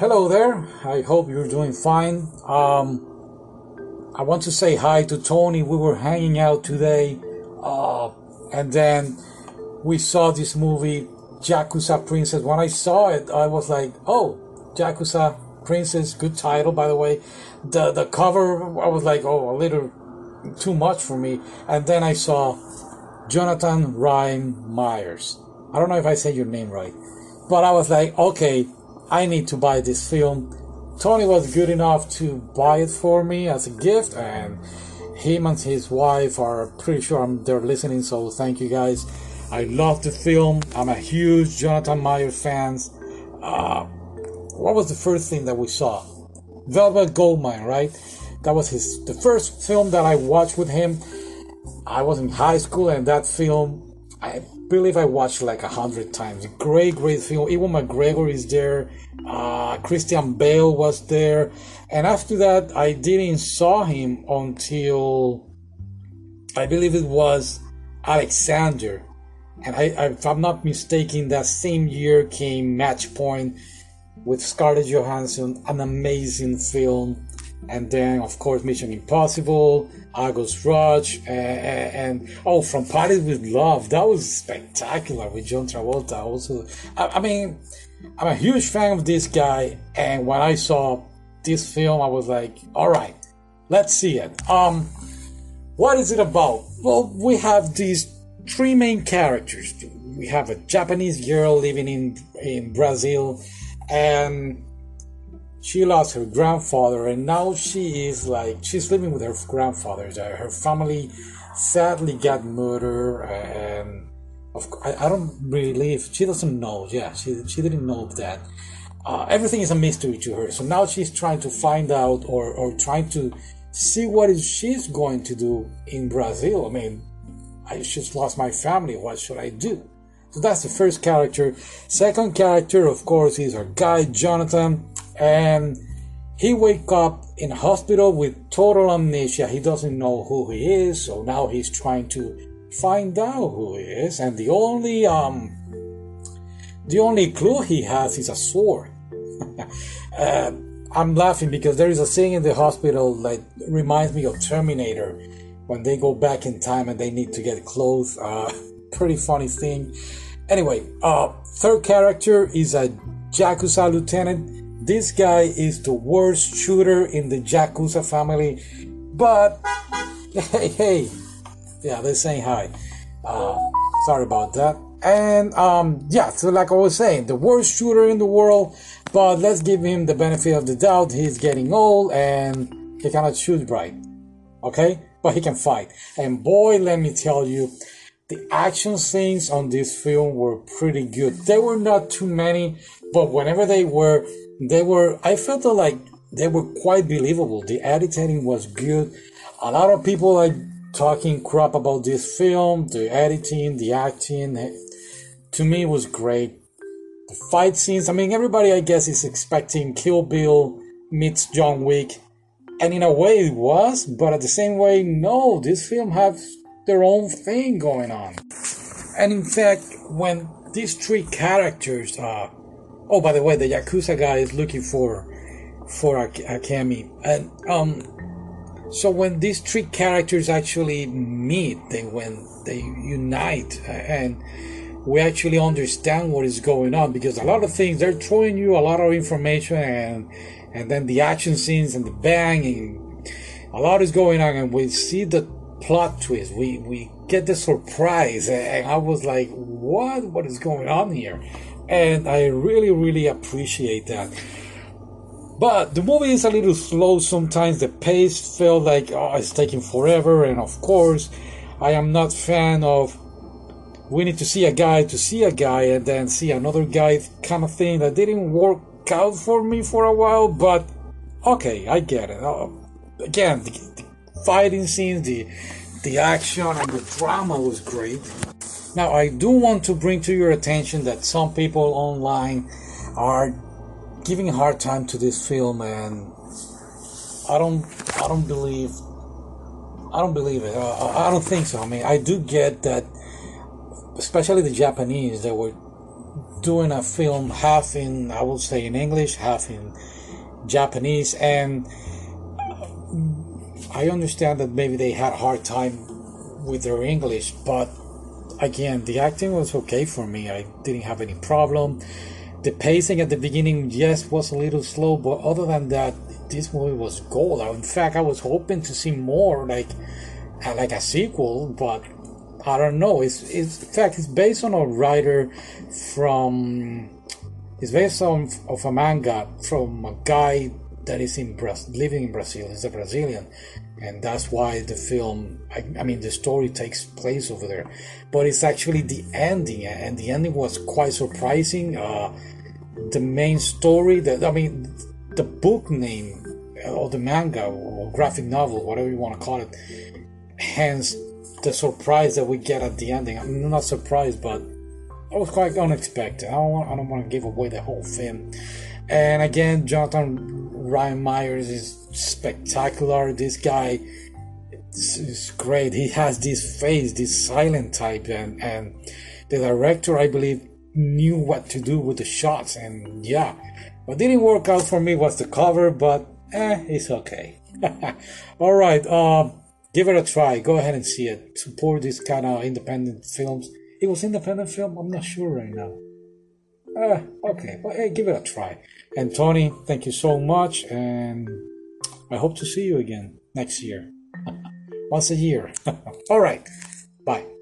Hello there, I hope you're doing fine. I want to say hi to Tony. We were hanging out today, and then we saw this movie, Yakuza Princess. When I saw it, I was like, oh, Yakuza Princess, good title, by the way. The cover, I was like, oh, a little too much for me. And then I saw Jonathan Rhys Meyers. I don't know if I said your name right, but I was like, okay, I need to buy this film. Tony was good enough to buy it for me as a gift, and him and his wife are pretty sure they're listening, so thank you guys. I love the film. I'm a huge Jonathan Meyers fan. What was the first thing that we saw? Velvet Goldmine, right? That was the first film that I watched with him. I was in high school, and that film, I believe I watched like 100 times. Great film. Ewan McGregor is there. Christian Bale was there. And after that, I didn't saw him until I believe it was Alexander. And if I'm not mistaken, that same year came Match Point with Scarlett Johansson, an amazing film. And then, of course, Mission Impossible, August Rush, and From Paris with Love. That was spectacular with John Travolta also. I mean, I'm a huge fan of this guy, and when I saw this film, I was like, all right, let's see it. What is it about? Well, we have these three main characters. We have a Japanese girl living in Brazil, and she lost her grandfather, and now she's living with her grandfather. Her family sadly got murdered, and I don't believe she doesn't know. Yeah, she didn't know that. Everything is a mystery to her. So now she's trying to find out or trying to see what she's going to do in Brazil. I mean, I just lost my family. What should I do? So that's the first character. Second character, of course, is our guy Jonathan. And he wake up in hospital with total amnesia. He doesn't know who he is, so now he's trying to find out who he is. And the only clue he has is a sword. I'm laughing because there is a scene in the hospital that reminds me of Terminator, when they go back in time and they need to get clothes. Pretty funny thing. Anyway, third character is a Yakuza lieutenant. This guy is the worst shooter in the Yakuza family, but hey, yeah, they're saying hi. Sorry about that. And so like I was saying, the worst shooter in the world, but let's give him the benefit of the doubt. He's getting old and he cannot shoot right, okay? But he can fight. And boy, let me tell you, the action scenes on this film were pretty good. They were not too many, but whenever they were, I felt like they were quite believable. The editing was good. A lot of people are talking crap about this film, the editing, the acting. To me, it was great. The fight scenes, I mean, everybody, I guess, is expecting Kill Bill meets John Wick. And in a way, it was, but at the same way, no, this film has their own thing going on. And in fact, when these three characters oh, by the way, the Yakuza guy is looking for Akemi. And so when these three characters actually meet, when they unite, and we actually understand what is going on, because a lot of things, they're throwing you a lot of information, and then the action scenes and the bang, and a lot is going on, and we see the plot twist. We get the surprise, and I was like, what is going on here? And I really appreciate that. But the movie is a little slow sometimes. The pace felt like, oh, it's taking forever. And of course, I am not fan of we need to see a guy and then see another guy kind of thing. That didn't work out for me for a while, but okay, I get it. Again, the fighting scenes, the action and the drama was great. Now, I do want to bring to your attention that some people online are giving a hard time to this film, and I don't believe it. I don't think so. I mean, I do get that, especially the Japanese, they were doing a film half in, I would say, in English, half in Japanese, and I understand that maybe they had a hard time with their English, but again, the acting was okay for me. I didn't have any problem. The pacing at the beginning, yes, was a little slow, but other than that, this movie was gold. In fact, I was hoping to see more, like a sequel, but I don't know. It's in fact, it's based on a writer from, it's based on of a manga from a guy that is living in Brazil. He's a Brazilian, and that's why the film, I mean, the story takes place over there. But it's actually the ending, and the ending was quite surprising. The main story, the book name, or the manga, or graphic novel, whatever you want to call it, hence the surprise that we get at the ending. I'm not surprised, but it was quite unexpected. I don't want to give away the whole film. And again, Jonathan Rhys Meyers is spectacular. This guy is great. He has this face, this silent type, and the director, I believe, knew what to do with the shots. And yeah, what didn't work out for me was the cover, but it's okay. All right, give it a try. Go ahead and see it. Support these kind of independent films. It was independent film? I'm not sure right now. Okay, well, hey, give it a try. And Tony, thank you so much, and I hope to see you again next year. Once a year. All right, bye.